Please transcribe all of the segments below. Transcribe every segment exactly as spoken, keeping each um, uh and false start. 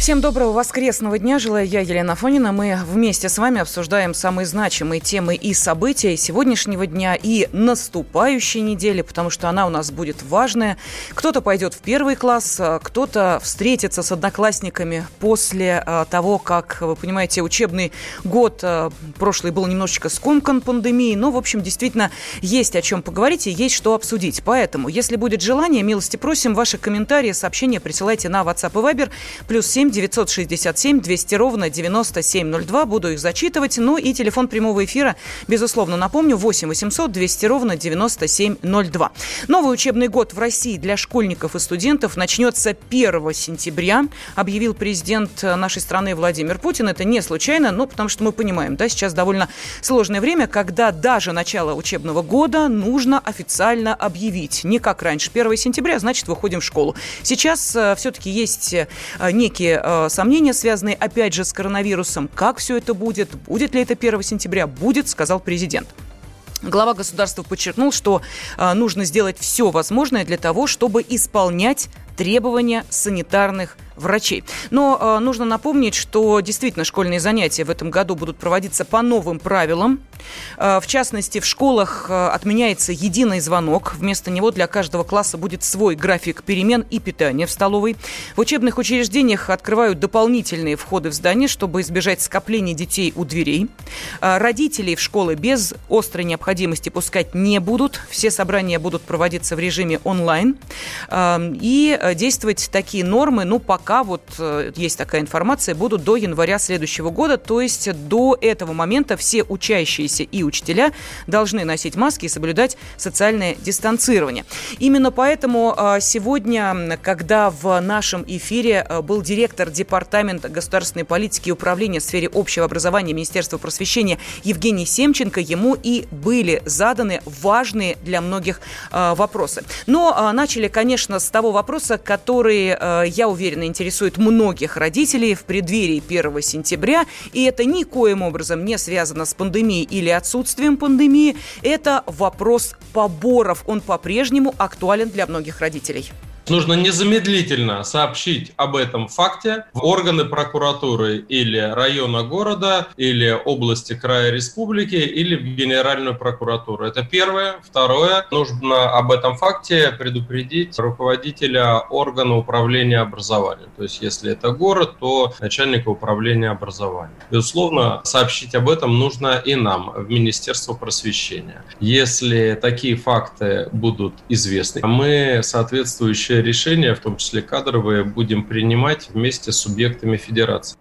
Всем доброго воскресного дня. Желаю я, Елена Афанина. Мы вместе с вами обсуждаем самые значимые темы и события и сегодняшнего дня, и наступающей недели, потому что она у нас будет важная. Кто-то пойдет в первый класс, кто-то встретится с одноклассниками после того, как, вы понимаете, учебный год прошлый был немножечко скомкан пандемией. Но, в общем, действительно, есть о чем поговорить и есть что обсудить. Поэтому, если будет желание, милости просим, ваши комментарии, сообщения присылайте на WhatsApp и Viber. Плюс семь девятьсот шестьдесят семь двести ровно девяносто семь ноль два. Буду их зачитывать. Ну и телефон прямого эфира, безусловно, напомню, восемь восемьсот двести ровно девяносто семь ноль два. Новый учебный год в России для школьников и студентов начнется первого сентября, объявил президент нашей страны Владимир Путин. Это не случайно, но потому что мы понимаем, да, сейчас довольно сложное время, когда даже начало учебного года нужно официально объявить. Не как раньше, первого сентября, значит, выходим в школу. Сейчас все-таки есть некие сомнения, связанные, опять же, с коронавирусом. Как все это будет? Будет ли это первого сентября? Будет, сказал президент. Глава государства подчеркнул, что нужно сделать все возможное для того, чтобы исполнять требования санитарных врачей. Но э, нужно напомнить, что действительно школьные занятия в этом году будут проводиться по новым правилам. Э, в частности, в школах э, отменяется единый звонок. Вместо него для каждого класса будет свой график перемен и питания в столовой. В учебных учреждениях открывают дополнительные входы в здание, чтобы избежать скопления детей у дверей. Э, родителей в школы без острой необходимости пускать не будут. Все собрания будут проводиться в режиме онлайн. Э, и действовать такие нормы, ну, пока Пока вот есть такая информация, будут до января следующего года. То есть до этого момента все учащиеся и учителя должны носить маски и соблюдать социальное дистанцирование. Именно поэтому сегодня, когда в нашем эфире был директор Департамента государственной политики и управления в сфере общего образования Министерства просвещения Евгений Семченко, ему и были заданы важные для многих вопросы. Но начали, конечно, с того вопроса, который, я уверена, интересен. Интересует многих родителей в преддверии первого сентября. И это никоим образом не связано с пандемией или отсутствием пандемии. Это вопрос поборов. Он по-прежнему актуален для многих родителей. Нужно незамедлительно сообщить об этом факте в органы прокуратуры или района города, или области, края, республики, или в Генеральную прокуратуру. Это первое. Второе. Нужно об этом факте предупредить руководителя органа управления образованием. То есть, если это город, то начальника управления образованием. Безусловно, сообщить об этом нужно и нам, в Министерство просвещения. Если такие факты будут известны, мы соответствующие решения, в том числе кадровые, будем принимать вместе с субъектами федерации.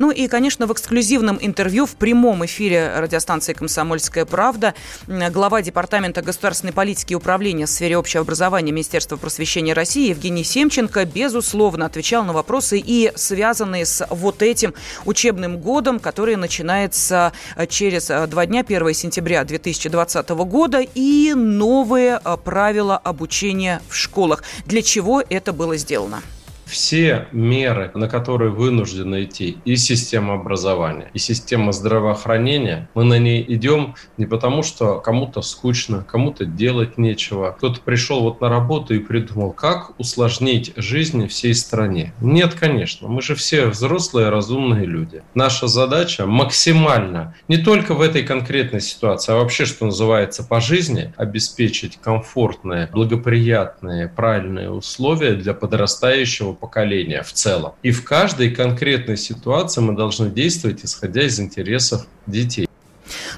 Ну и, конечно, в эксклюзивном интервью в прямом эфире радиостанции «Комсомольская правда» глава Департамента государственной политики и управления в сфере общего образования Министерства просвещения России Евгений Семченко, безусловно, отвечал на вопросы, и связанные с вот этим учебным годом, который начинается через два дня, первого сентября две тысячи двадцатого года, и новые правила обучения в школах. Для чего это было сделано? Все меры, на которые вынуждены идти и система образования, и система здравоохранения, мы на ней идем не потому, что кому-то скучно, кому-то делать нечего. Кто-то пришел вот на работу и придумал, как усложнить жизнь всей стране. Нет, конечно, мы же все взрослые, разумные люди. Наша задача максимально, не только в этой конкретной ситуации, а вообще, что называется, по жизни, обеспечить комфортные, благоприятные, правильные условия для подрастающего поколения в целом. И в каждой конкретной ситуации мы должны действовать, исходя из интересов детей.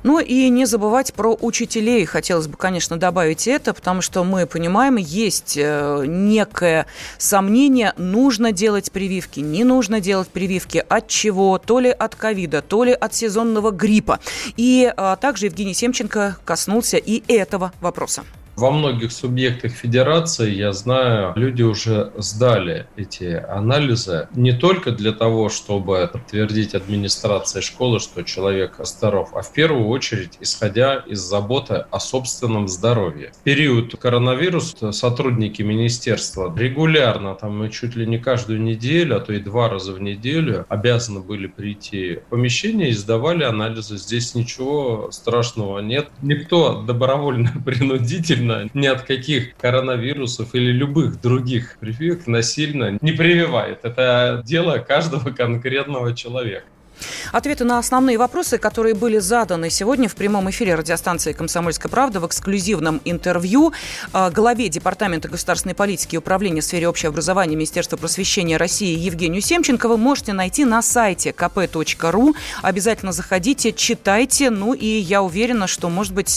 Ну и не забывать про учителей. Хотелось бы, конечно, добавить это, потому что мы понимаем, есть некое сомнение, нужно делать прививки, не нужно делать прививки, от чего, то ли от ковида, то ли от сезонного гриппа. И а, также Евгений Семченко коснулся и этого вопроса. Во многих субъектах федерации, я знаю, люди уже сдали эти анализы не только для того, чтобы подтвердить администрации школы, что человек здоров, а в первую очередь исходя из заботы о собственном здоровье. В период коронавируса сотрудники министерства регулярно, там чуть ли не каждую неделю, а то и два раза в неделю обязаны были прийти в помещение и сдавали анализы. Здесь ничего страшного нет. Никто добровольно, принудительно ни от каких коронавирусов или любых других прививок насильно не прививает. Это дело каждого конкретного человека. Ответы на основные вопросы, которые были заданы сегодня в прямом эфире радиостанции «Комсомольская правда» в эксклюзивном интервью главе Департамента государственной политики и управления в сфере общего образования Министерства просвещения России Евгению Семченко вы можете найти на сайте ка пэ точка ру. Обязательно заходите, читайте. Ну и я уверена, что, может быть,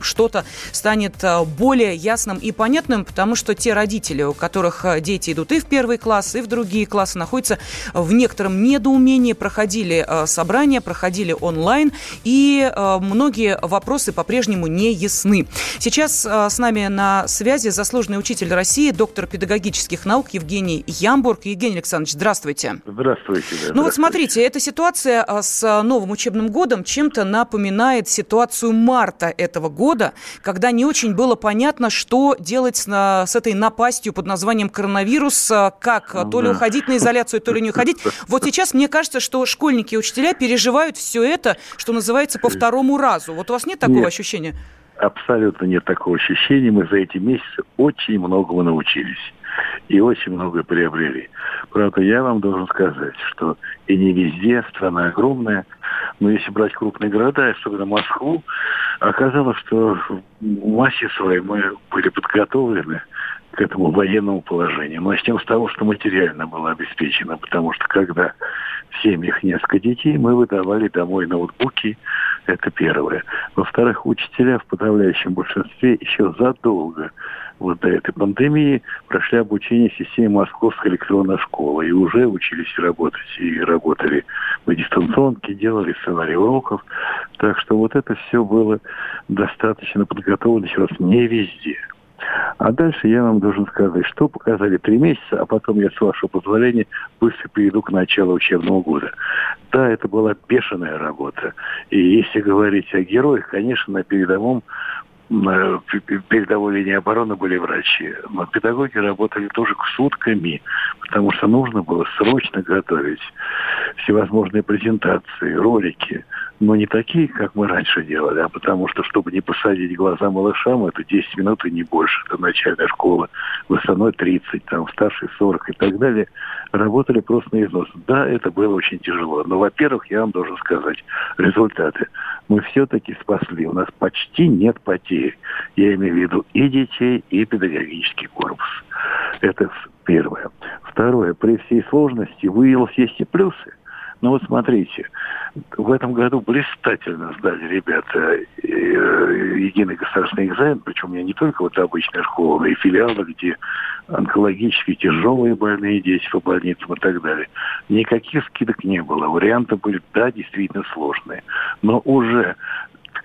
что-то станет более ясным и понятным, потому что те родители, у которых дети идут и в первый класс, и в другие классы, находятся в некотором недоумении, проходили собрания, проходили онлайн, и многие вопросы по-прежнему не ясны. Сейчас с нами на связи заслуженный учитель России, доктор педагогических наук Евгений Ямбург. Евгений Александрович, здравствуйте. Здравствуйте. Да, ну здравствуйте. Вот смотрите, эта ситуация с новым учебным годом чем-то напоминает ситуацию марта этого года, когда не очень было понятно, что делать с, с этой напастью под названием коронавирус, как то ли уходить на изоляцию, то ли не уходить. Вот сейчас мне кажется, что школьники и учителя переживают все это, что называется, по второму разу. Вот у вас нет такого нет, ощущения? Абсолютно нет такого ощущения. Мы за эти месяцы очень многому научились и очень многое приобрели. Правда, я вам должен сказать, что и не везде, страна огромная, но если брать крупные города, особенно Москву, оказалось, что в массе своей мы были подготовлены к этому военному положению. Мы начнем с того, что материально было обеспечено, потому что когда в семьях несколько детей, мы выдавали домой ноутбуки, это первое. Во-вторых, учителя в подавляющем большинстве еще задолго вот до этой пандемии прошли обучение в системе Московской электронной школы и уже учились работать. И работали по дистанционке, делали сценарий уроков. Так что вот это все было достаточно подготовлено, сейчас не везде. А дальше я вам должен сказать, что показали три месяца, а потом я, с вашего позволения, быстро перейду к началу учебного года. Да, это была бешеная работа. И если говорить о героях, конечно, на передовом, на передовой линии обороны были врачи. Но педагоги работали тоже сутками, потому что нужно было срочно готовить всевозможные презентации, ролики. Но не такие, как мы раньше делали, а потому что, чтобы не посадить глаза малышам, это десять минут и не больше. Это начальная школа, высотой тридцать, там, старший сорок и так далее. Работали просто на износ. Да, это было очень тяжело. Но, во-первых, я вам должен сказать, результаты. Мы все-таки спасли. У нас почти нет потерь. Я имею в виду и детей, и педагогический корпус. Это первое. Второе. При всей сложности выявилось, есть и плюсы. Ну вот смотрите, в этом году блистательно сдали ребята единый государственный экзамен, причем у меня не только вот обычная школа, но и филиалы, где онкологически тяжелые больные дети по больницам и так далее. Никаких скидок не было, варианты были, да, действительно сложные, но уже...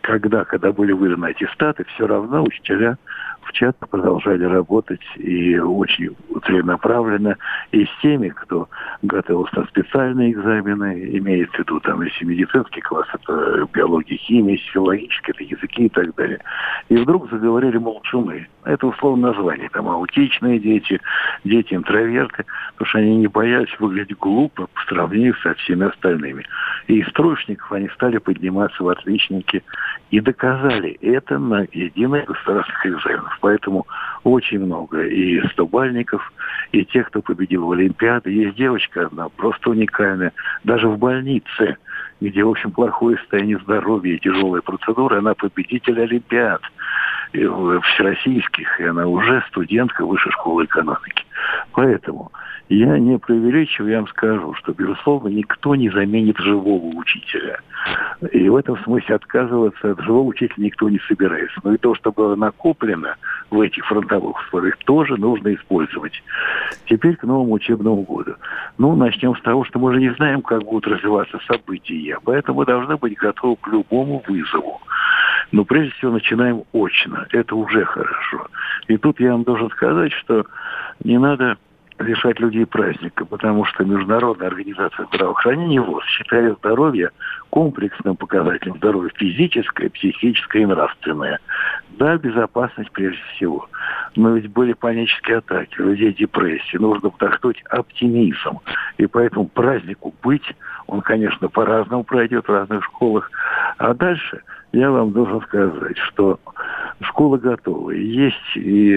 Когда, когда были выданы аттестаты, все равно учителя в чат продолжали работать и очень целенаправленно. И с теми, кто готовился на специальные экзамены, имеется в виду, там, если медицинский класс, это биология, химия, если филологический, это языки и так далее. И вдруг заговорили молчуны. Это условно название. Там аутичные дети, дети-интроверты, потому что они не боялись выглядеть глупо по сравнению со всеми остальными. И из троечников они стали подниматься в отличники и доказали это на единых государственных экзаменах. Поэтому очень много и стобальников, и тех, кто победил в Олимпиаде. Есть девочка одна, просто уникальная. Даже в больнице, где, в общем, плохое состояние здоровья и тяжелые процедуры, она победитель Олимпиад всероссийских, и она уже студентка Высшей школы экономики. Поэтому я не преувеличиваю, я вам скажу, что, безусловно, никто не заменит живого учителя. И в этом смысле отказываться от живого учителя никто не собирается. Но и то, что было накоплено в этих фронтовых условиях, тоже нужно использовать. Теперь к новому учебному году. Ну, начнем с того, что мы же не знаем, как будут развиваться события. Поэтому мы должны быть готовы к любому вызову. Но прежде всего начинаем очно. Это уже хорошо. И тут я вам должен сказать, что не надо лишать людей праздника, потому что Международная организация здравоохранения ВОЗ считает здоровье комплексным показателем здоровья: физическое, психическое и нравственное. Да, безопасность прежде всего. Но ведь были панические атаки, у людей депрессии. Нужно вдохнуть оптимизм. И поэтому празднику быть, он, конечно, по-разному пройдет в разных школах. А дальше я вам должен сказать, что школа готова. Есть и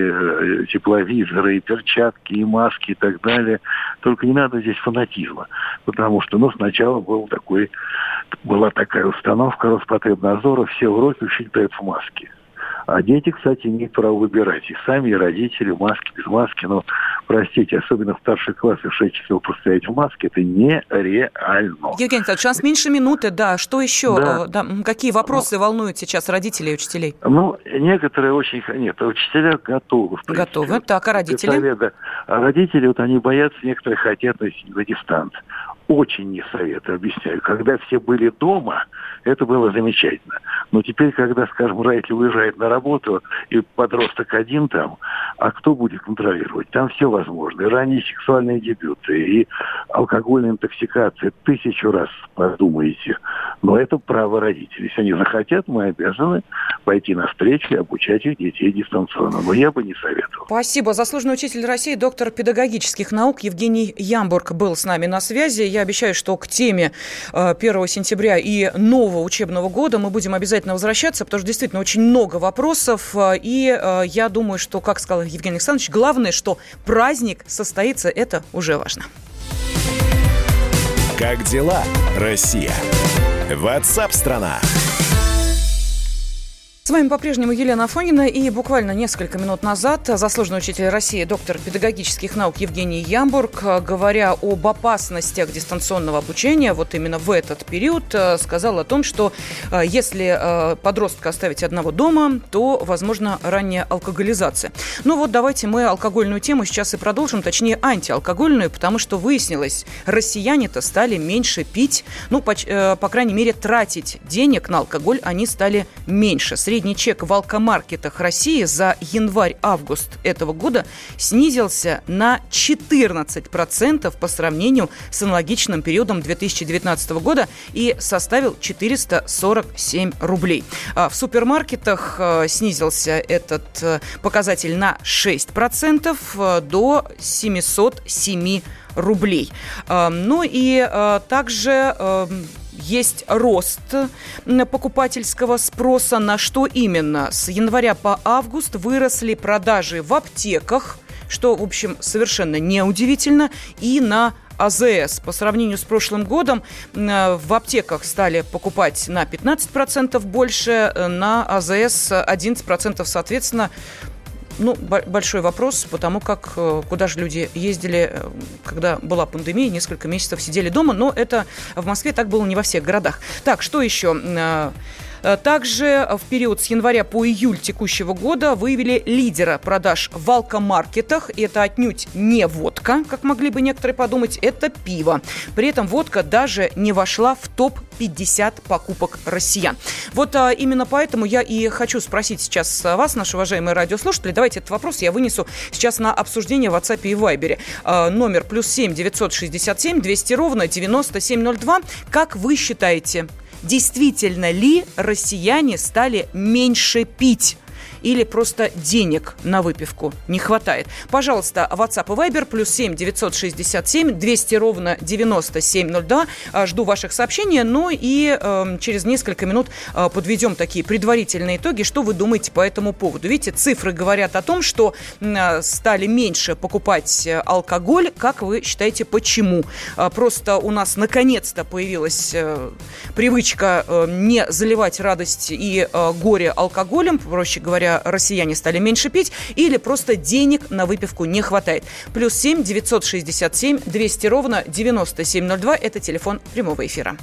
тепловизоры, и перчатки, и маски, и так далее. Только не надо здесь фанатизма. Потому что, ну, сначала был такой, была такая установка Роспотребнадзора: все уроки учить дают в маске. А дети, кстати, имеют право выбирать. И сами, и родители, маски, без маски. Но, простите, особенно в старших классах шесть часов простоять в маске — это нереально. Евгений Александрович, сейчас меньше минуты, да. Что еще? Да. Да. Какие вопросы ну, волнуют сейчас родителей и учителей? Ну, некоторые очень... Нет, учителя готовы. Готовы, так, а родители? А родители, вот они боятся, некоторые хотят на дистанции. Очень не советую, объясняю. Когда все были дома, это было замечательно. Но теперь, когда, скажем, родитель уезжает на работу, и подросток один там, а кто будет контролировать? Там все возможно. И ранние сексуальные дебюты, и алкогольная интоксикация. Тысячу раз подумайте. Но это право родителей. Если они захотят, мы обязаны пойти навстречу и обучать их детей дистанционно. Но я бы не советовал. Спасибо. Заслуженный учитель России, доктор педагогических наук Евгений Ямбург был с нами на связи. Я обещаю, что к теме первого сентября и нового учебного года мы будем обязательно возвращаться, потому что действительно очень много вопросов. И я думаю, что, как сказал Евгений Александрович, главное, что праздник состоится, это уже важно. Как дела, Россия? WhatsApp-страна. С вами по-прежнему Елена Афонина, и буквально несколько минут назад заслуженный учитель России, доктор педагогических наук Евгений Ямбург, говоря об опасностях дистанционного обучения вот именно в этот период, сказал о том, что если подростка оставить одного дома, то возможна ранняя алкоголизация. Ну вот давайте мы алкогольную тему сейчас и продолжим, точнее антиалкогольную, потому что выяснилось, россияне-то стали меньше пить, ну по, по крайней мере тратить денег на алкоголь они стали меньше. Средний чек в алкомаркетах России за январь-август этого года снизился на четырнадцать процентов по сравнению с аналогичным периодом две тысячи девятнадцатого года и составил четыреста сорок семь рублей. В супермаркетах снизился этот показатель на шесть процентов до семьсот семь рублей. Ну и также... Есть рост покупательского спроса. На что именно? С января по август выросли продажи в аптеках, что, в общем, совершенно неудивительно, и на АЗС. По сравнению с прошлым годом в аптеках стали покупать на пятнадцать процентов больше, на АЗС одиннадцать процентов соответственно. Ну, большой вопрос, потому как куда же люди ездили, когда была пандемия, несколько месяцев сидели дома, но это в Москве так было не во всех городах. Так, что еще? Также в период с января по июль текущего года выявили лидера продаж в алкомаркетах. Это отнюдь не водка, как могли бы некоторые подумать, это пиво. При этом водка даже не вошла в топ пятьдесят покупок россиян. Вот а, именно поэтому я и хочу спросить сейчас вас, наши уважаемые радиослушатели. Давайте этот вопрос я вынесу сейчас на обсуждение в WhatsApp и Viber. А, номер плюс семь девятьсот шестьдесят семь двести ровно девяносто семь ноль два. Как вы считаете, действительно ли россияне стали меньше пить? Или просто денег на выпивку не хватает? Пожалуйста, WhatsApp и Viber, плюс семь девятьсот шестьдесят семь двести ровно девяносто семь ноль два. Жду ваших сообщений. Ну и э, через несколько минут э, подведем такие предварительные итоги. Что вы думаете по этому поводу? Видите, цифры говорят о том, что э, стали меньше покупать алкоголь. Как вы считаете, почему? Э, просто у нас наконец-то появилась э, привычка э, не заливать радость и э, горе алкоголем, проще говоря, россияне стали меньше пить, или просто денег на выпивку не хватает. плюс семь девятьсот шестьдесят семь двести ровно девяносто семь ноль два. Это телефон прямого эфира.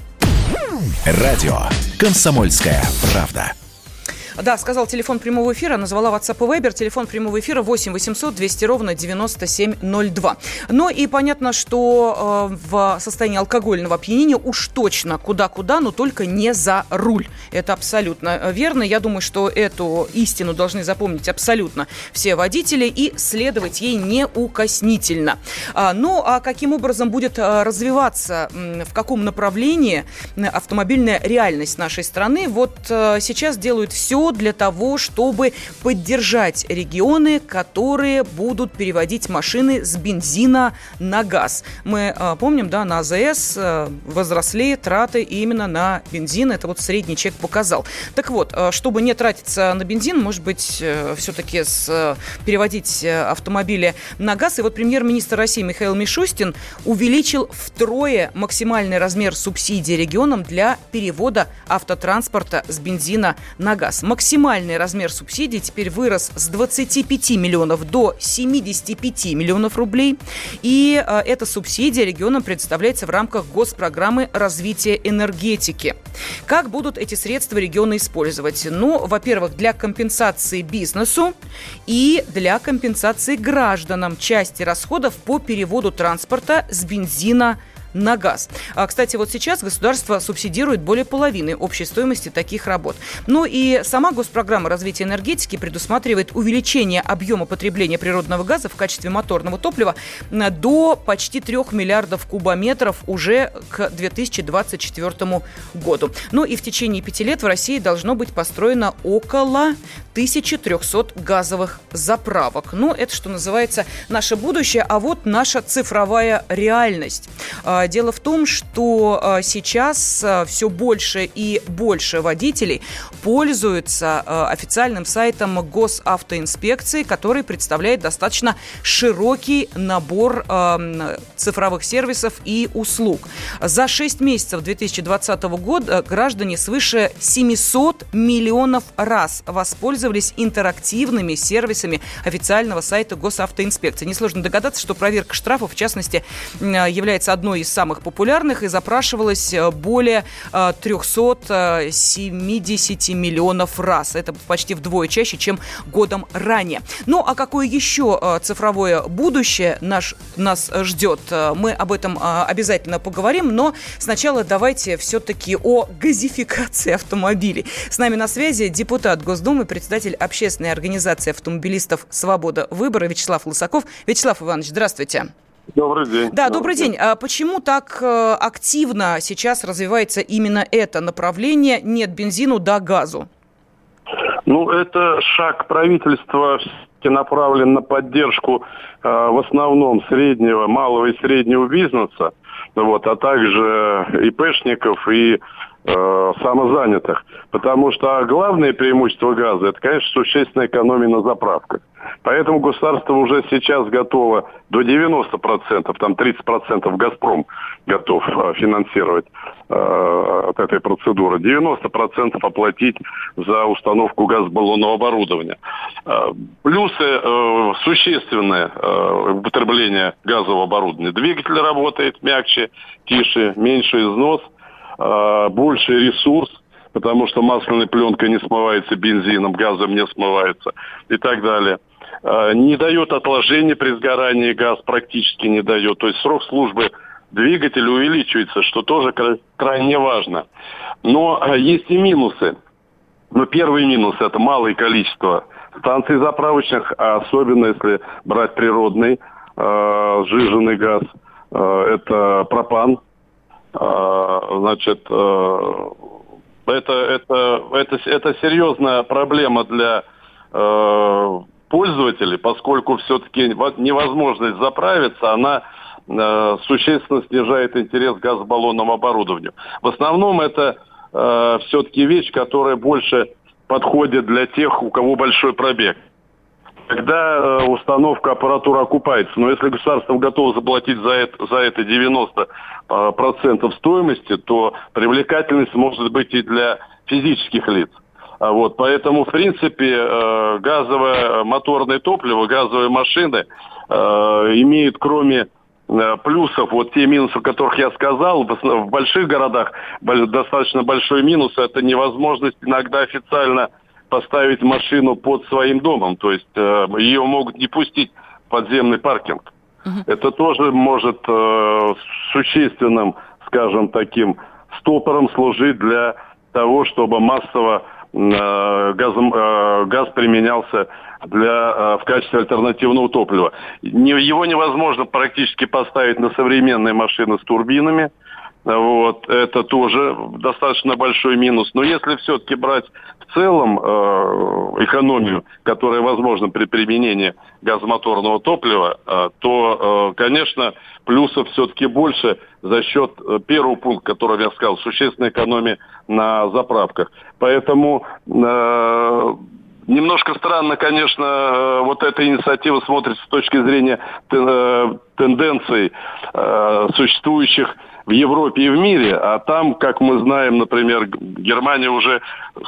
Радио «Комсомольская правда». Да, сказал телефон прямого эфира, назвала WhatsApp и Viber. Телефон прямого эфира восемь восемьсот двести ровно девяносто семь ноль два. Ну и понятно, что э, в состоянии алкогольного опьянения уж точно куда-куда, но только не за руль. Это абсолютно верно. Я думаю, что эту истину должны запомнить абсолютно все водители и следовать ей неукоснительно. А, ну а каким образом будет развиваться, в каком направлении автомобильная реальность нашей страны? Вот э, сейчас делают все для того, чтобы поддержать регионы, которые будут переводить машины с бензина на газ. Мы э, помним, да, на АЗС э, возросли траты именно на бензин. Это вот средний чек показал. Так вот, э, чтобы не тратиться на бензин, может быть, э, все-таки с, э, переводить автомобили на газ. И вот премьер-министр России Михаил Мишустин увеличил втрое максимальный размер субсидий регионам для перевода автотранспорта с бензина на газ. Максимальный размер субсидий теперь вырос с двадцати пяти миллионов до семидесяти пяти миллионов рублей. И э, эта субсидия регионам предоставляется в рамках госпрограммы развития энергетики. Как будут эти средства регионы использовать? Ну, во-первых, для компенсации бизнесу и для компенсации гражданам части расходов по переводу транспорта с бензина на газ. А, кстати, вот сейчас государство субсидирует более половины общей стоимости таких работ. Ну и сама госпрограмма развития энергетики предусматривает увеличение объема потребления природного газа в качестве моторного топлива до почти трех миллиардов кубометров уже к две тысячи двадцать четвёртому году. Ну и в течение пяти лет в России должно быть построено около тысячи трёхсот газовых заправок. Ну, это, что называется, наше будущее, а вот наша цифровая реальность. Дело в том, что сейчас все больше и больше водителей пользуются официальным сайтом Госавтоинспекции, который представляет достаточно широкий набор цифровых сервисов и услуг. За шесть месяцев две тысячи двадцатого года граждане свыше семисот миллионов раз воспользовались интерактивными сервисами официального сайта Госавтоинспекции. Несложно догадаться, что проверка штрафов, в частности, является одной из самых популярных, и запрашивалось более трёхсот семидесяти миллионов раз. Это почти вдвое чаще, чем годом ранее. Ну, а какое еще цифровое будущее наш, нас ждет? Мы об этом обязательно поговорим, но сначала давайте все-таки о газификации автомобилей. С нами на связи депутат Госдумы, председатель общественной организации автомобилистов «Свобода выбора» Вячеслав Лысаков. Вячеслав Иванович, здравствуйте. Добрый день. Да, добрый, добрый день. день. Почему так активно сейчас развивается именно это направление «нет бензину, да газу»? Ну, это шаг правительства направлен на поддержку э, в основном среднего, малого и среднего бизнеса, вот, а также ИПшников и э, самозанятых. Потому что главное преимущество газа – это, конечно, существенная экономия на заправках. Поэтому государство уже сейчас готово до девяноста процентов, там тридцать процентов «Газпром» готов финансировать э, от этой процедуры, девяносто процентов оплатить за установку газобаллонного оборудования. Э, плюсы э, существенное э, употребление газового оборудования. Двигатель работает мягче, тише, меньше износ, э, больше ресурс, потому что масляной пленкой не смывается бензином, газом не смывается и так далее. Не дает отложения при сгорании, газ практически не дает. То есть срок службы двигателя увеличивается, что тоже крайне важно. Но есть и минусы. Но первый минус – это малое количество станций заправочных, а особенно если брать природный э, сжиженный газ. Э, это пропан. Э, значит, э, это, это, это, это серьезная проблема для э, пользователей, поскольку все-таки невозможность заправиться, она э, существенно снижает интерес к газобаллонному оборудованию. В основном это э, все-таки вещь, которая больше подходит для тех, у кого большой пробег. Когда э, установка аппаратуры окупается, но если государство готово заплатить за это, за это девяносто процентов стоимости, то привлекательность может быть и для физических лиц. Вот, поэтому, в принципе, газовое моторное топливо, газовые машины имеют, кроме плюсов, вот те минусы, о которых я сказал, в больших городах достаточно большой минус – это невозможность иногда официально поставить машину под своим домом, то есть э, ее могут не пустить в подземный паркинг. Uh-huh. Это тоже может э, существенным, скажем, таким стопором служить для того, чтобы массово э, газом, э, газ применялся для, э, в качестве альтернативного топлива. Не, его невозможно практически поставить на современные машины с турбинами. Вот, это тоже достаточно большой минус. Но если все-таки брать в целом э, экономию, которая возможна при применении газомоторного топлива, э, то, э, конечно, плюсов все-таки больше за счет э, первого пункта, который я сказал, существенной экономии на заправках. Поэтому э, немножко странно, конечно, вот эта инициатива смотрится с точки зрения э, тенденций э, существующих в Европе и в мире, а там, как мы знаем, например, Германия уже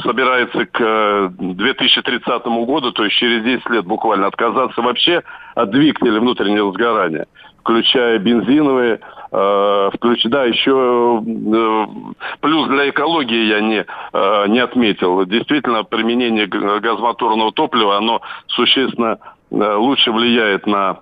собирается к две тысячи тридцатому году, то есть через десять лет буквально, отказаться вообще от двигателя внутреннего сгорания, включая бензиновые, э, включ... да, еще э, плюс для экологии я не, э, не отметил. Действительно, применение газомоторного топлива, оно существенно э, лучше влияет на...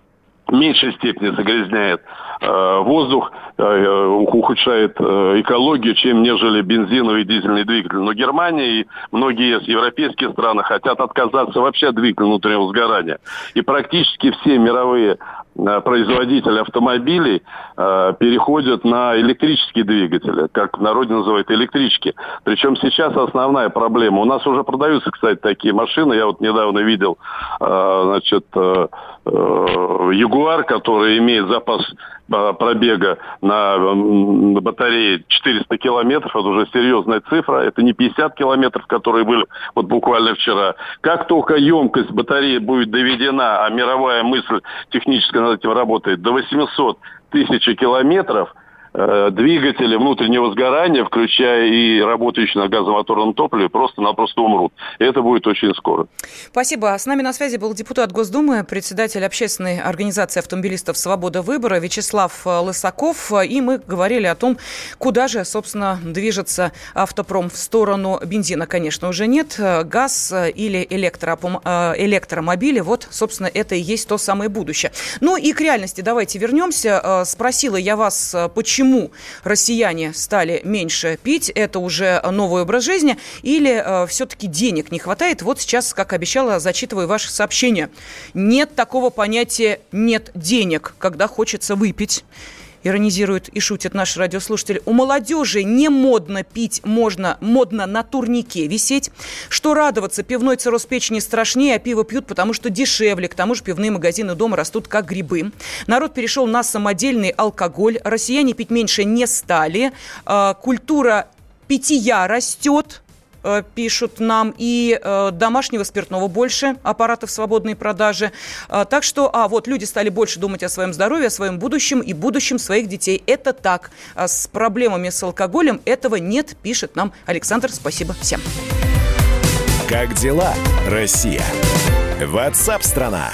в меньшей степени загрязняет э, воздух, э, ухудшает э, экологию, чем нежели бензиновый и дизельный двигатель. Но Германия и многие европейские страны хотят отказаться вообще от двигателя внутреннего сгорания. И практически все мировые э, производители автомобилей э, переходят на электрические двигатели, как в народе называют электрички. Причем сейчас основная проблема. У нас уже продаются, кстати, такие машины. Я вот недавно видел, э, значит, э, Jaguar, который имеет запас пробега на батарее четыреста километров, это уже серьезная цифра, это не пятьдесят километров, которые были вот буквально вчера. Как только емкость батареи будет доведена, а мировая мысль техническая над этим работает, до восемьсот тысяч километров, двигатели внутреннего сгорания, включая и работающие на газомоторном топливе, просто-напросто умрут. И это будет очень скоро. Спасибо. С нами на связи был депутат Госдумы, председатель общественной организации автомобилистов «Свобода выбора» Вячеслав Лысаков. И мы говорили о том, куда же, собственно, движется автопром. В сторону бензина, конечно, уже нет. Газ или электро... электромобили. Вот, собственно, это и есть то самое будущее. Ну и к реальности давайте вернемся. Спросила я вас, почему Почему россияне стали меньше пить? Это уже новый образ жизни? Или э, все-таки денег не хватает? Вот сейчас, как обещала, зачитываю ваши сообщения. Нет такого понятия «нет денег», когда хочется выпить. Иронизирует и шутит наш радиослушатель. У молодежи не модно пить, можно модно на турнике висеть. Что радоваться, пивной цирроз печени страшнее, а пиво пьют, потому что дешевле. К тому же пивные магазины дома растут как грибы. Народ перешел на самодельный алкоголь. Россияне пить меньше не стали. Культура питья растет, пишут нам, и э, домашнего спиртного больше, аппаратов свободной продажи. А, так что, а вот люди стали больше думать о своем здоровье, о своем будущем и будущем своих детей. Это так. А с проблемами с алкоголем этого нет, пишет нам Александр. Спасибо всем. Как дела, Россия? WhatsApp-страна.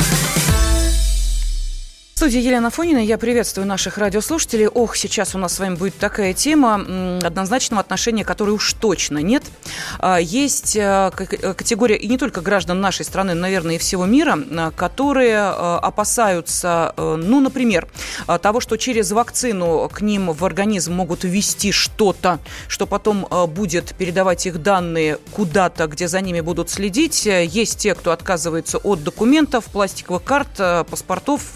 В студии Елена Афанина. Я приветствую наших радиослушателей. Ох, сейчас у нас с вами будет такая тема, однозначного отношения, которой уж точно нет. Есть категория, и не только граждан нашей страны, наверное, и всего мира, которые опасаются, ну, например, того, что через вакцину к ним в организм могут ввести что-то, что потом будет передавать их данные куда-то, где за ними будут следить. Есть те, кто отказывается от документов, пластиковых карт, паспортов,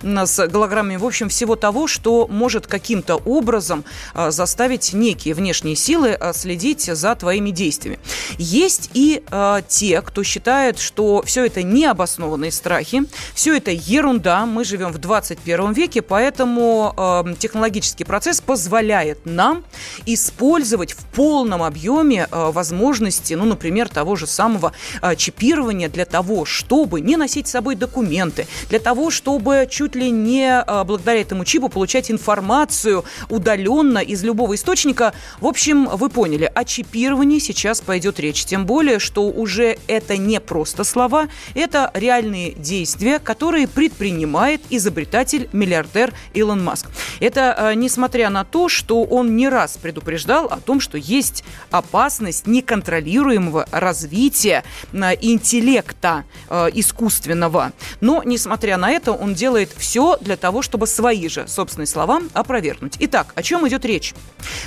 с голограммами, в общем, всего того, что может каким-то образом заставить некие внешние силы следить за твоими действиями. Есть и э, те, кто считает, что все это необоснованные страхи, все это ерунда, мы живем в двадцать первом веке, поэтому э, технологический процесс позволяет нам использовать в полном объеме э, возможности, ну, например, того же самого э, чипирования для того, чтобы не носить с собой документы, для того, чтобы чуть чуть ли не благодаря этому чипу получать информацию удаленно из любого источника. В общем, вы поняли, о чипировании сейчас пойдет речь. Тем более, что уже это не просто слова, это реальные действия, которые предпринимает изобретатель-миллиардер Илон Маск. Это несмотря на то, что он не раз предупреждал о том, что есть опасность неконтролируемого развития интеллекта искусственного. Но, несмотря на это, он делает все для того, чтобы свои же собственные слова опровергнуть. Итак, о чем идет речь?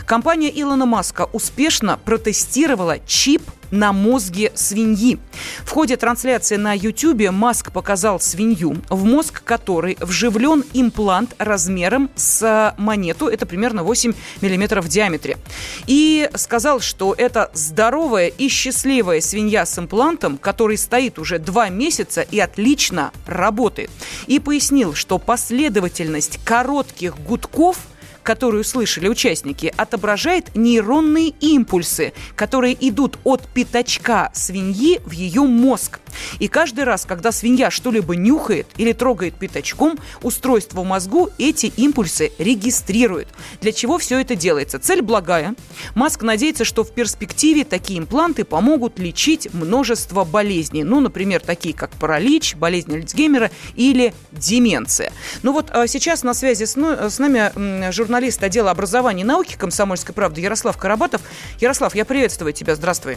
Компания Илона Маска успешно протестировала чип на мозге свиньи. В ходе трансляции на YouTube Маск показал свинью, в мозг которой вживлен имплант размером с монету, это примерно восемь миллиметров в диаметре. И сказал, что это здоровая и счастливая свинья с имплантом, который стоит уже два месяца и отлично работает. И пояснил, что последовательность коротких гудков, которую слышали участники, отображает нейронные импульсы, которые идут от пятачка свиньи в ее мозг. И каждый раз, когда свинья что-либо нюхает или трогает пятачком, устройство в мозгу эти импульсы регистрирует. Для чего все это делается? Цель благая. Маск надеется, что в перспективе такие импланты помогут лечить множество болезней. Ну, например, такие как паралич, болезнь Альцгеймера или деменция. Ну вот сейчас на связи с, ну, с нами журналист отдела образования и науки «Комсомольской правды» Ярослав Карабатов. Ярослав, я приветствую тебя. Здравствуй.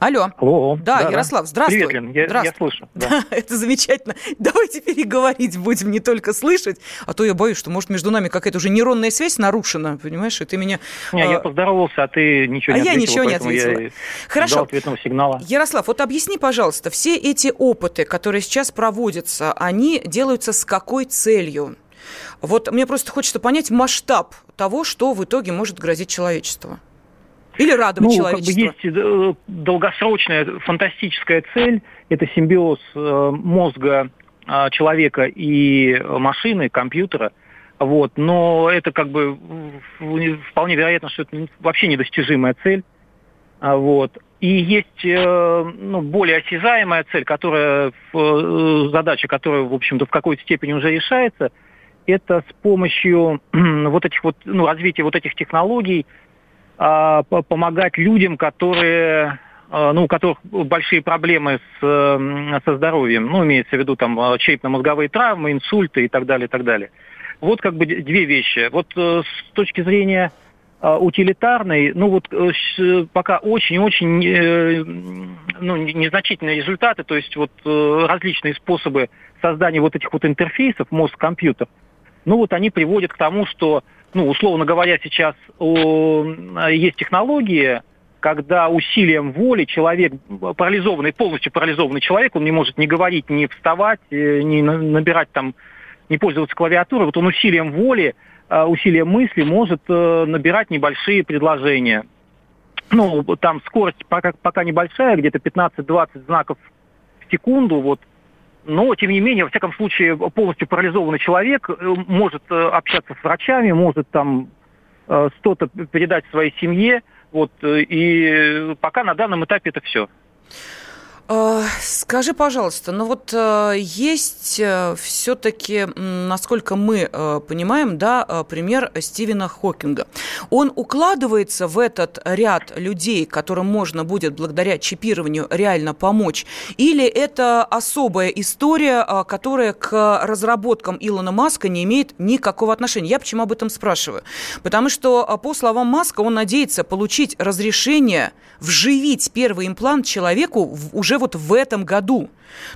Алло. Алло. Да, да, Ярослав, да. Здравствуй. Привет, Лен, я, здравствуй. Я слышу. Да. Да, это замечательно. Давайте переговорить будем, не только слышать, а то я боюсь, что, может, между нами какая-то уже нейронная связь нарушена, понимаешь, и ты меня... Не, а... я поздоровался, а ты ничего не а ответила. А я ничего не ответила. Я Хорошо. Ждал ответного сигнала. Ярослав, вот объясни, пожалуйста, все эти опыты, которые сейчас проводятся, они делаются с какой целью? Вот мне просто хочется понять масштаб того, что в итоге может грозить человечеству. Или радовать ну, человечество? Как бы есть долгосрочная фантастическая цель. Это симбиоз мозга человека и машины, компьютера. Вот. Но это как бы вполне вероятно, что это вообще недостижимая цель. Вот. И есть ну, более осязаемая цель, которая, задача, которая, в общем-то, в какой-то степени уже решается. Это с помощью вот этих вот, ну, развития вот этих технологий, помогать людям, которые, ну, у которых большие проблемы с, со здоровьем. Ну, имеется в виду там черепно-мозговые травмы, инсульты и так далее, и так далее. Вот как бы две вещи. Вот с точки зрения утилитарной, ну вот пока очень-очень ну, незначительные результаты, то есть вот различные способы создания вот этих вот интерфейсов мозг-компьютер, ну вот они приводят к тому, что ну, условно говоря, сейчас о, есть технологии, когда усилием воли человек, парализованный, полностью парализованный человек, он не может ни говорить, ни вставать, ни набирать там, не пользоваться клавиатурой, вот он усилием воли, усилием мысли может набирать небольшие предложения. Ну, там скорость пока, пока небольшая, где-то пятнадцать-двадцать знаков в секунду, вот. Но, тем не менее, во всяком случае, полностью парализованный человек может общаться с врачами, может там что-то передать своей семье. Вот, и пока на данном этапе это все. Скажи, пожалуйста, ну вот есть все-таки, насколько мы понимаем, да, пример Стивена Хокинга. Он укладывается в этот ряд людей, которым можно будет благодаря чипированию реально помочь? Или это особая история, которая к разработкам Илона Маска не имеет никакого отношения? Я почему об этом спрашиваю? Потому что, по словам Маска, он надеется получить разрешение вживить первый имплант человеку уже вот в этом году.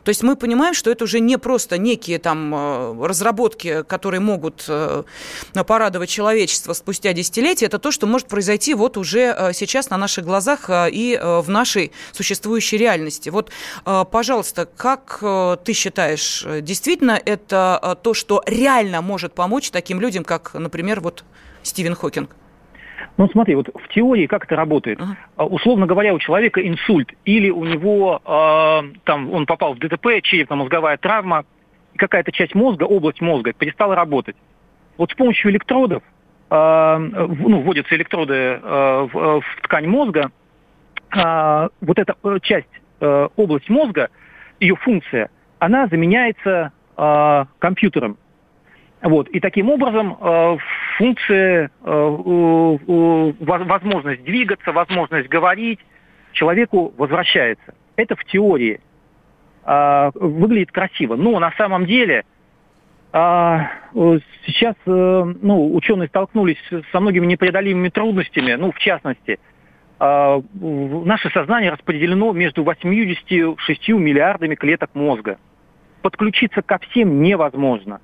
То есть мы понимаем, что это уже не просто некие там разработки, которые могут порадовать человечество спустя десятилетия, это то, что может произойти вот уже сейчас на наших глазах и в нашей существующей реальности. Вот, пожалуйста, как ты считаешь, действительно это то, что реально может помочь таким людям, как, например, вот Стивен Хокинг? Ну, смотри, вот в теории как это работает. Uh-huh. Условно говоря, у человека инсульт, или у него, э, там, он попал в ДТП, черепно-мозговая травма, какая-то часть мозга, область мозга перестала работать. Вот с помощью электродов, э, ну, вводятся электроды э, в, в ткань мозга, э, вот эта часть, э, область мозга, ее функция, она заменяется э, компьютером. Вот. И таким образом э, функция, э, э, возможность двигаться, возможность говорить человеку возвращается. Это в теории э, выглядит красиво. Но на самом деле э, сейчас э, ну, ученые столкнулись со многими непреодолимыми трудностями. Ну, в частности, э, наше сознание распределено между восемьюдесятью шестью миллиардами клеток мозга. Подключиться ко всем невозможно.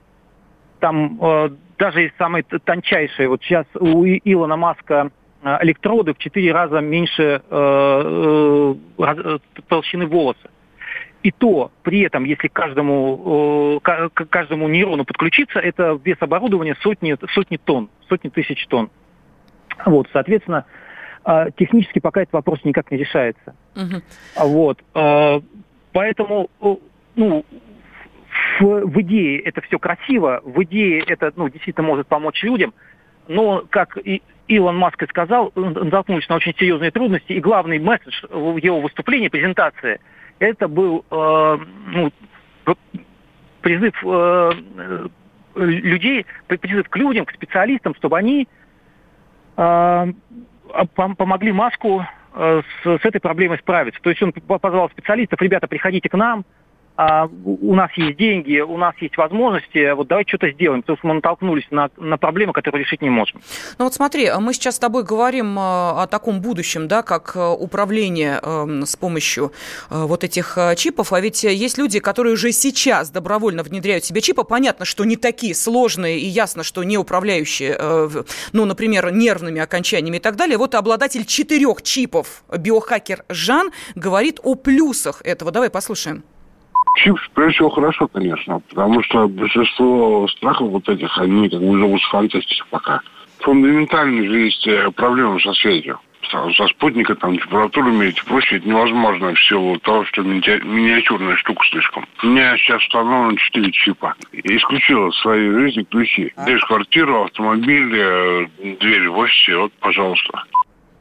Там э, даже из самой тончайшей, вот сейчас у Илона Маска электроды в четыре раза меньше э, э, толщины волоса. И то, при этом, если каждому, э, к каждому нейрону подключиться, это вес оборудования сотни, сотни тонн, сотни тысяч тонн. Вот, соответственно, э, технически пока этот вопрос никак не решается. Угу. Вот, э, поэтому, э, ну... В, в идее это все красиво, в идее это ну, действительно может помочь людям, но, как и Илон Маск и сказал, натолкнулись на очень серьезные трудности, и главный месседж в его выступлении, презентации, это был э, ну, призыв э, людей, призыв к людям, к специалистам, чтобы они э, помогли Маску с, с этой проблемой справиться. То есть он позвал специалистов: ребята, приходите к нам, А у нас есть деньги, у нас есть возможности, вот давайте что-то сделаем, потому что мы натолкнулись на, на проблемы, которые решить не можем. Ну вот смотри, мы сейчас с тобой говорим о таком будущем, да, как управление с помощью вот этих чипов, а ведь есть люди, которые уже сейчас добровольно внедряют себе чипы, понятно, что не такие сложные и ясно, что не управляющие, ну, например, нервными окончаниями и так далее. Вот обладатель четырех чипов, биохакер Жан, говорит о плюсах этого. Давай послушаем. Чипс, прежде всего, хорошо, конечно, потому что большинство страхов вот этих, они как бы живут в фантастике пока. Фундаментально же есть проблемы со связью. Со спутника, там, температурами и прочее, это невозможно в силу того, что мини- миниатюрная штука слишком. У меня сейчас установлено четыре чипа. Я исключил из своей жизни ключи. Дверь в квартиру, автомобиль, дверь в офисе, вот, пожалуйста.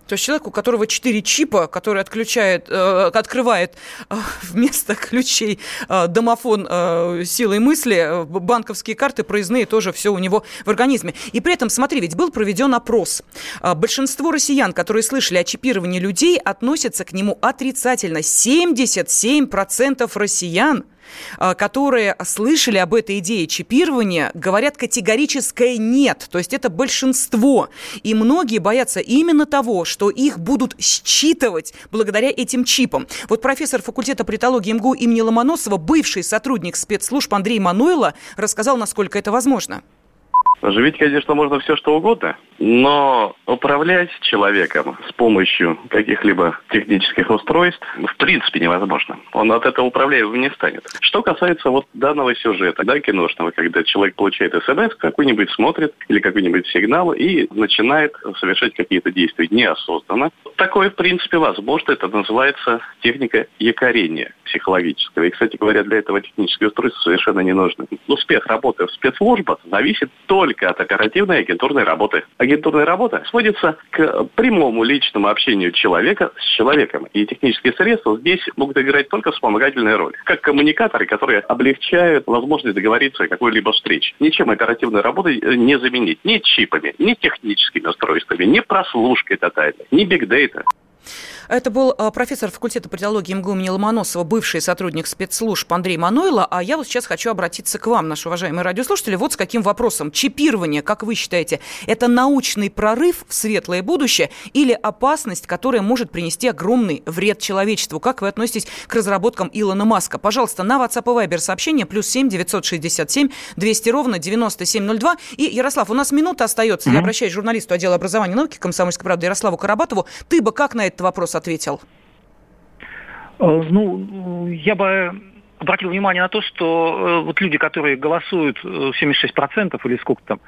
То есть человек, у которого четыре чипа, который отключает, э, открывает э, вместо ключей э, домофон э, силой мысли, э, банковские карты, проездные, тоже все у него в организме. И при этом, смотри, ведь был проведен опрос. Большинство россиян, которые слышали о чипировании людей, относятся к нему отрицательно. семьдесят семь процентов россиян, которые слышали об этой идее чипирования, говорят категорическое «нет». То есть это большинство. И многие боятся именно того, что их будут считывать благодаря этим чипам. Вот профессор факультета политологии МГУ имени Ломоносова, бывший сотрудник спецслужб Андрей Манойло, рассказал, насколько это возможно. Оживить, конечно, можно все, что угодно, но управлять человеком с помощью каких-либо технических устройств в принципе невозможно. Он от этого управляемым не станет. Что касается вот данного сюжета, да, киношного, когда человек получает эс эм эс, какой-нибудь смотрит или какой-нибудь сигнал и начинает совершать какие-то действия неосознанно. Такое, в принципе, возможно. Это называется техника якорения психологического. И, кстати говоря, для этого технические устройства совершенно не нужны. Успех работы в спецслужбах зависит только только от оперативной и агентурной работы. Агентурная работа сводится к прямому личному общению человека с человеком. И технические средства здесь могут играть только вспомогательную роль. Как коммуникаторы, которые облегчают возможность договориться о какой-либо встрече. Ничем оперативной работы не заменить. Ни чипами, ни техническими устройствами, ни прослушкой тотальной, ни бигдейта. Это был профессор факультета политологии МГУ имени Ломоносова, бывший сотрудник спецслужб Андрей Манойло. А я вот сейчас хочу обратиться к вам, наши уважаемые радиослушатели, вот с каким вопросом. Чипирование, как вы считаете, это научный прорыв в светлое будущее или опасность, которая может принести огромный вред человечеству? Как вы относитесь к разработкам Илона Маска? Пожалуйста, на WhatsApp и Viber сообщение плюс семь девятьсот шестьдесят семь двести ровно девяносто семь ноль два. И, Ярослав, у нас минута остается. Mm-hmm. Я обращаюсь к журналисту отдела образования и науки Комсомольской правды Ярославу Карабатову. Ты бы как на этот вопрос ответил? Ну, я бы обратил внимание на то, что вот люди, которые голосуют, семьдесят шесть процентов или сколько там,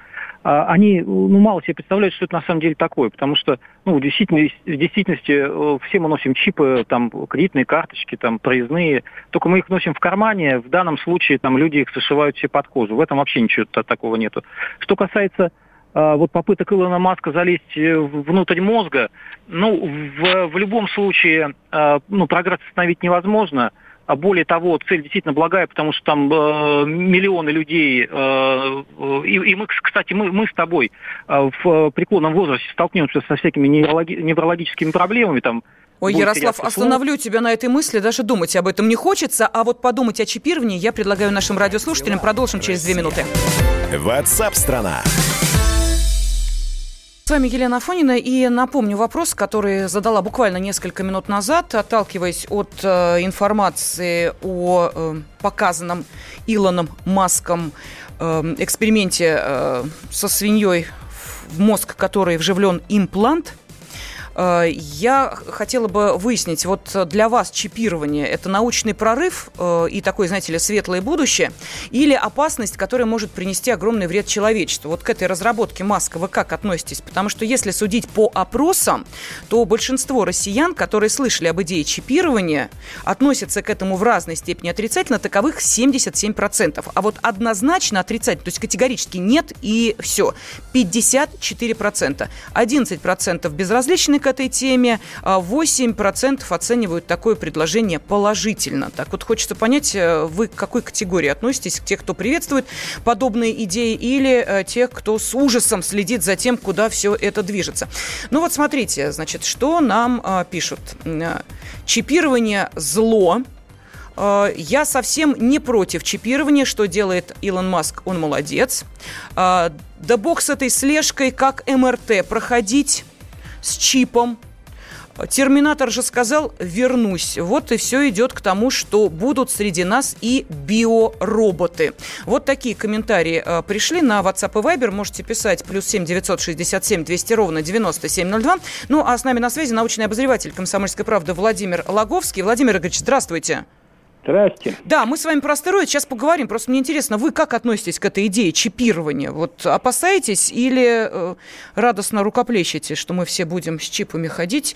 они, ну, мало себе представляют, что это на самом деле такое, потому что, ну, в действительности, в действительности все мы носим чипы, там, кредитные карточки, там, проездные, только мы их носим в кармане, в данном случае, там, люди их зашивают все под кожу, в этом вообще ничего такого нету. Что касается вот попыток Илона Маска залезть внутрь мозга, ну, в, в любом случае, ну, прогресс остановить невозможно. Более того, цель действительно благая, потому что там э, миллионы людей, э, и, и мы, кстати, мы, мы с тобой в преклонном возрасте столкнемся со всякими неврологическими проблемами, там. Ой, Ярослав, остановлю тебя на этой мысли, даже думать об этом не хочется, а вот подумать о чипировании я предлагаю нашим радиослушателям. Продолжим через две минуты. WhatsApp страна. С вами Елена Афанина, и напомню вопрос, который задала буквально несколько минут назад, отталкиваясь от э, информации о э, показанном Илоном Маском э, эксперименте э, со свиньей, в мозг которой вживлен имплант. Я хотела бы выяснить, вот для вас чипирование – это научный прорыв и такое, знаете ли, светлое будущее, или опасность, которая может принести огромный вред человечеству? Вот к этой разработке Маска вы как относитесь? Потому что если судить по опросам, то большинство россиян, которые слышали об идее чипирования, относятся к этому в разной степени отрицательно, таковых семьдесят семь процентов. А вот однозначно отрицательно, то есть категорически нет и все, пятьдесят четыре процента. одиннадцать процентов безразличны к этой теме, восемь процентов оценивают такое предложение положительно. Так вот, хочется понять, вы к какой категории относитесь? К тех, кто приветствует подобные идеи, или тех, кто с ужасом следит за тем, куда все это движется? Ну вот смотрите, значит, что нам пишут. Чипирование – зло. Я совсем не против чипирования. Что делает Илон Маск? Он молодец. Да бог с этой слежкой, как эм эр тэ проходить с чипом. Терминатор же сказал: вернусь. Вот и все идет к тому, что будут среди нас и биороботы. Вот такие комментарии э, пришли на WhatsApp и Viber. Можете писать плюс семь девятьсот шестьдесят семь двести ровно девяносто семь ноль два. Ну, а с нами на связи научный обозреватель «Комсомольской правды» Владимир Лаговский. Владимир Игоревич, здравствуйте. Здравствуйте. Да, мы с вами про астероид сейчас поговорим. Просто мне интересно, вы как относитесь к этой идее чипирования? Вот опасаетесь или э, радостно рукоплещете, что мы все будем с чипами ходить?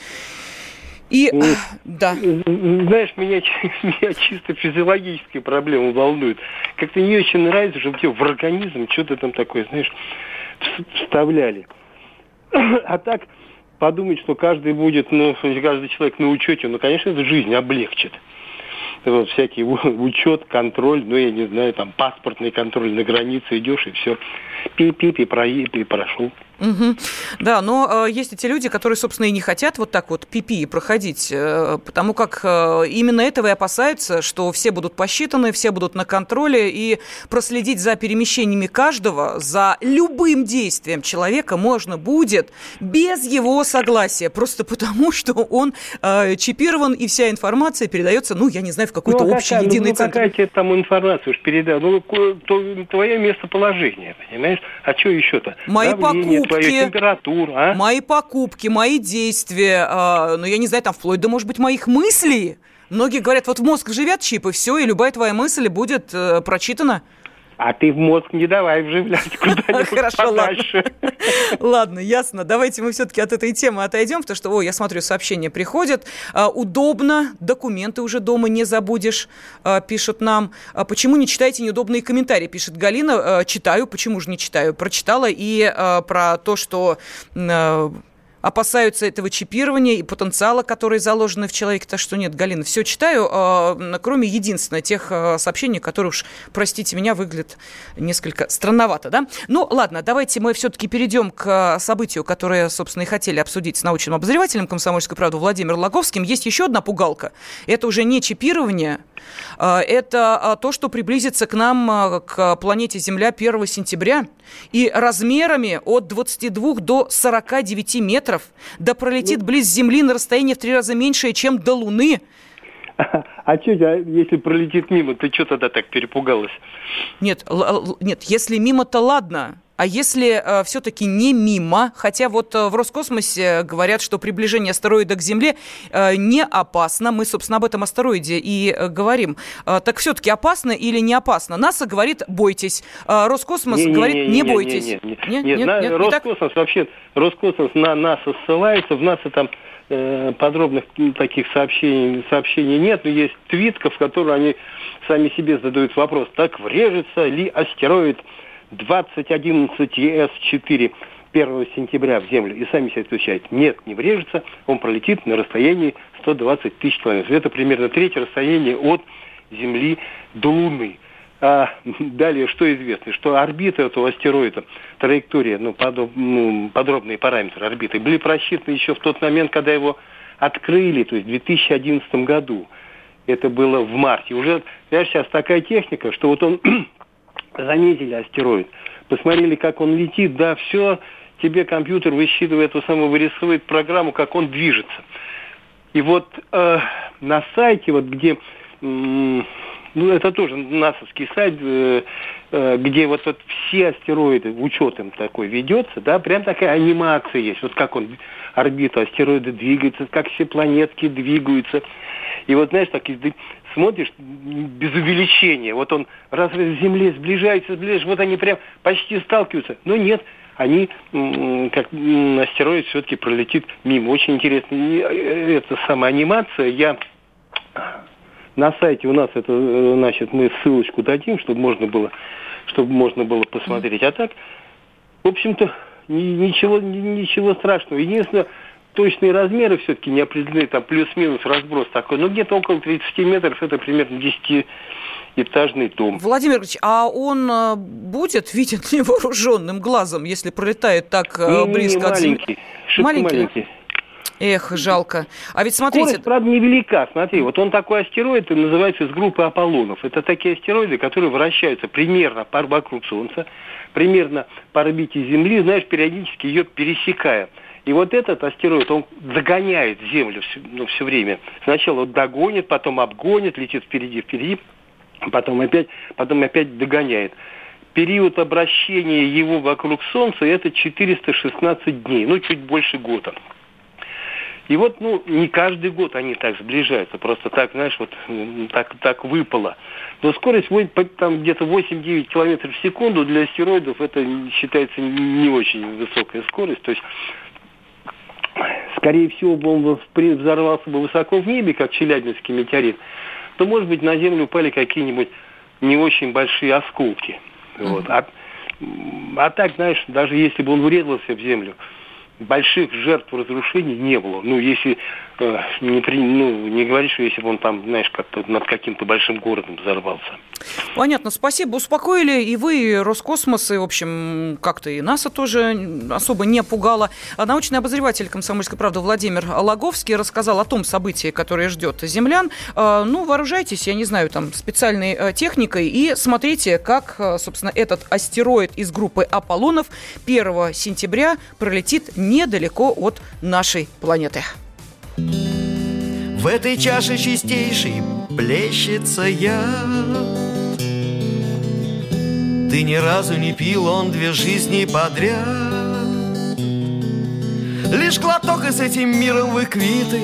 И, ну, да. Знаешь, меня, меня чисто физиологические проблемы волнуют. Как-то не очень нравится, чтобы тебе в организм что-то там такое, знаешь, вставляли. А так подумать, что каждый будет, ну, каждый человек на учете, ну, конечно, это жизнь облегчит. Вот, всякий учет, контроль, ну, я не знаю, там, паспортный контроль на границе, идешь и все. Пи-пи-пи, и проедь, и прошел. Угу. Да, но э, есть и те люди, которые, собственно, и не хотят вот так вот пипи проходить, э, потому как э, именно этого и опасаются, что все будут посчитаны, все будут на контроле, и проследить за перемещениями каждого, за любым действием человека можно будет без его согласия, просто потому, что он э, чипирован, и вся информация передается, ну, я не знаю, в какой-то ну, общий, какая, единый ну, центр. Ну, какая тебе там информация уж передала? Ну, твое местоположение, понимаешь? А что еще-то? Мои да, покупки. Твою температуру, а? Мои покупки, мои действия, э, ну, я не знаю, там, вплоть до, может быть, моих мыслей. Многие говорят, вот в мозг живят чипы, все, и любая твоя мысль будет э, прочитана. А ты в мозг не давай вживлять куда-нибудь подальше. Ладно, ясно. Давайте мы все-таки от этой темы отойдем, потому что, ой, я смотрю, сообщения приходят. Удобно, документы уже дома не забудешь, пишут нам. Почему не читаете неудобные комментарии, пишет Галина. Читаю, почему же не читаю? Прочитала и про то, что опасаются этого чипирования и потенциала, который заложен в человеке. Так что нет, Галина, все читаю, кроме единственного, тех сообщений, которые уж, простите меня, выглядят несколько странновато, да? Ну, ладно, давайте мы все-таки перейдем к событию, которое, собственно, и хотели обсудить с научным обозревателем «Комсомольской правды» Владимиром Лаговским. Есть еще одна пугалка. Это уже не чипирование, это то, что приблизится к нам, к планете Земля первого сентября, и размерами от двадцати двух до сорока девяти метров. Да пролетит ну, близ Земли на расстоянии в три раза меньшее, чем до Луны. А, а что, если пролетит мимо, ты что тогда так перепугалась? Нет, л- л- нет, если мимо-то ладно. А если э, все-таки не мимо, хотя вот э, в Роскосмосе говорят, что приближение астероида к Земле э, не опасно. Мы, собственно, об этом астероиде и э, говорим. Э, так все-таки опасно или не опасно? НАСА говорит, бойтесь. Э, Роскосмос не, говорит, не, не, не бойтесь. Не, не, не, не, нет, на, нет, не Роскосмос так? Вообще, Роскосмос на НАСА ссылается. В НАСА там э, подробных ну, таких сообщений, сообщений нет, но есть твитка, в которой они сами себе задают вопрос, так врежется ли астероид двадцать одиннадцать е эс четыре первого сентября в Землю, и сами себе отвечаете, нет, не врежется, он пролетит на расстоянии сто двадцать тысяч километров. Это примерно треть расстояния от Земли до Луны. А далее, что известно, что орбита этого астероида, траектория, ну, подоб, ну, подробные параметры орбиты были просчитаны еще в тот момент, когда его открыли, то есть в две тысячи одиннадцатом году. Это было в марте. Уже сейчас такая техника, что вот он заметили астероид, посмотрели, как он летит, да, все, тебе компьютер высчитывает, то самое, вырисовывает программу, как он движется. И вот э, на сайте, вот где, э, ну это тоже насовский сайт, э, э, где вот, вот все астероиды, учет им такой ведется, да, прям такая анимация есть, вот как он, орбита астероида двигается, как все планетки двигаются. И вот, знаешь, так ты смотришь без увеличения, вот он раз в Земле сближается, сближается, вот они прям почти сталкиваются, но нет, они, как астероид, все-таки пролетит мимо. Очень интересно. И это самая анимация, я на сайте у нас, это, значит, мы ссылочку дадим, чтобы можно было, чтобы можно было посмотреть. А так, в общем-то, ничего, ничего страшного. Единственное, точные размеры все-таки не определены, там плюс-минус разброс такой, но где-то около тридцать метров, это примерно десятиэтажный дом. Владимир Ильич, а он будет виден невооруженным глазом, если пролетает так не, близко не, не, от земли? Маленький, маленький. маленький. Эх, жалко. А ведь смотрите... Скорость, правда, невелика. Смотри, вот он такой астероид, и называется из группы Аполлонов. Это такие астероиды, которые вращаются примерно вокруг Солнца, примерно по орбите Земли, знаешь, периодически ее пересекая. И вот этот астероид, он догоняет Землю все, ну, все время. Сначала он догонит, потом обгонит, летит впереди, впереди, потом опять, потом опять догоняет. Период обращения его вокруг Солнца – это четыреста шестнадцать дней, ну, чуть больше года. И вот, ну, не каждый год они так сближаются, просто так, знаешь, вот так, так выпало. Но скорость там где-то восемь-девять километров в секунду, для астероидов это считается не очень высокая скорость, то есть... Скорее всего, он взорвался бы высоко в небе, как Челябинский метеорит, то, может быть, на Землю упали какие-нибудь не очень большие осколки. Mm-hmm. Вот. А, а так, знаешь, даже если бы он врезался в Землю, больших жертв разрушений не было. Ну, если э, не, при, ну, не говоришь, что если бы он там, знаешь, как-то над каким-то большим городом взорвался. Понятно, спасибо. Успокоили и вы, и Роскосмос, и, в общем, как-то и НАСА тоже особо не пугало. Научный обозреватель «Комсомольской правды» Владимир Лаговский рассказал о том событии, которое ждет землян. Ну, вооружайтесь, я не знаю, там, специальной техникой, и смотрите, как, собственно, этот астероид из группы Аполлонов первого сентября пролетит недалеко от нашей планеты. В этой чаше чистейшей плещется яд. Ты ни разу не пил, он две жизни подряд. Лишь глоток, и с этим миром вы квиты.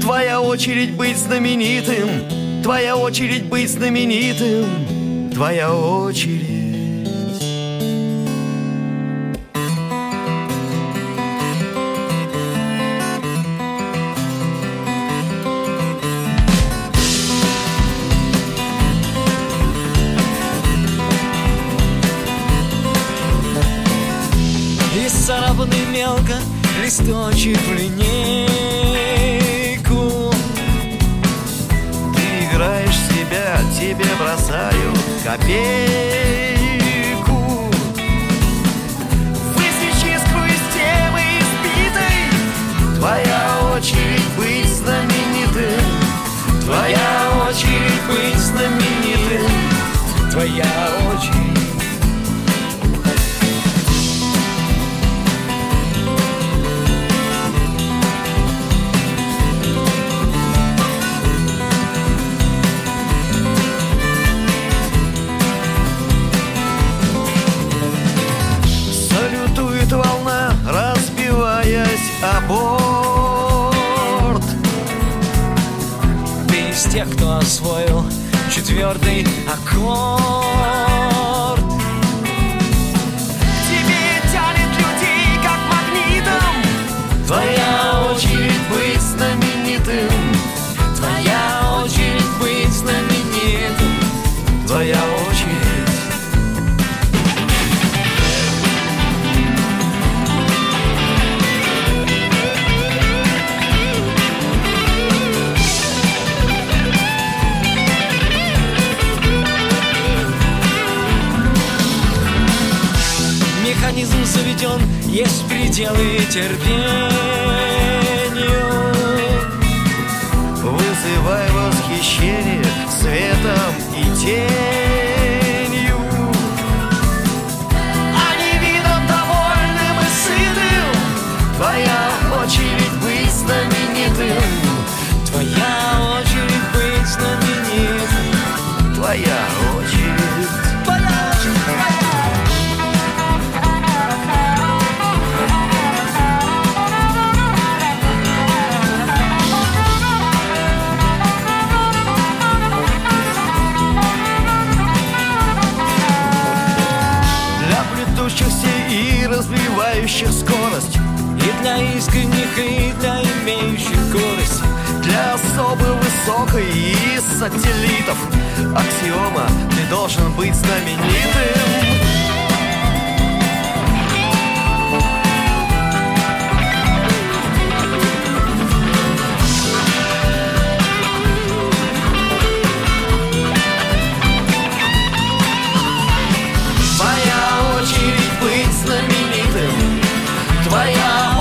Твоя очередь быть знаменитым, твоя очередь быть знаменитым, твоя очередь. Царапанный мелко листочек в линейку. Ты играешь в себя, тебе бросаю копейку. Высечь искру из темы избитой. Твоя очередь быть знаменитым. Твоя очередь быть знаменитым. Твоя очередь. Аборт. Ты из тех, кто освоил четвертый аккорд. Тебе тянет людей, как магнитом. Твоя очередь быть знаменитым. Твоя очередь быть знаменитым. Твоя очередь. есть пределы терпению. Вызывай восхищение светом и тенью. Они видом довольным и сытым. Твоя очередь быть знаменитым. Твоя очередь быть знаменитым. Твоя очередь. Твоя очередь. Развивающих скорость, и для искренних, и для имеющих скорость, для особо высокой и сателлитов. Аксиома, ты должен быть знаменитым.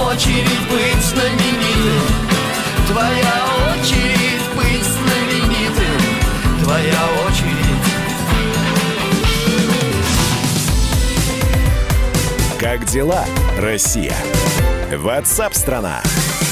Очередь быть знаменитым. Твоя очередь быть знаменитым. Твоя очередь. Как дела, Россия? WhatsApp страна.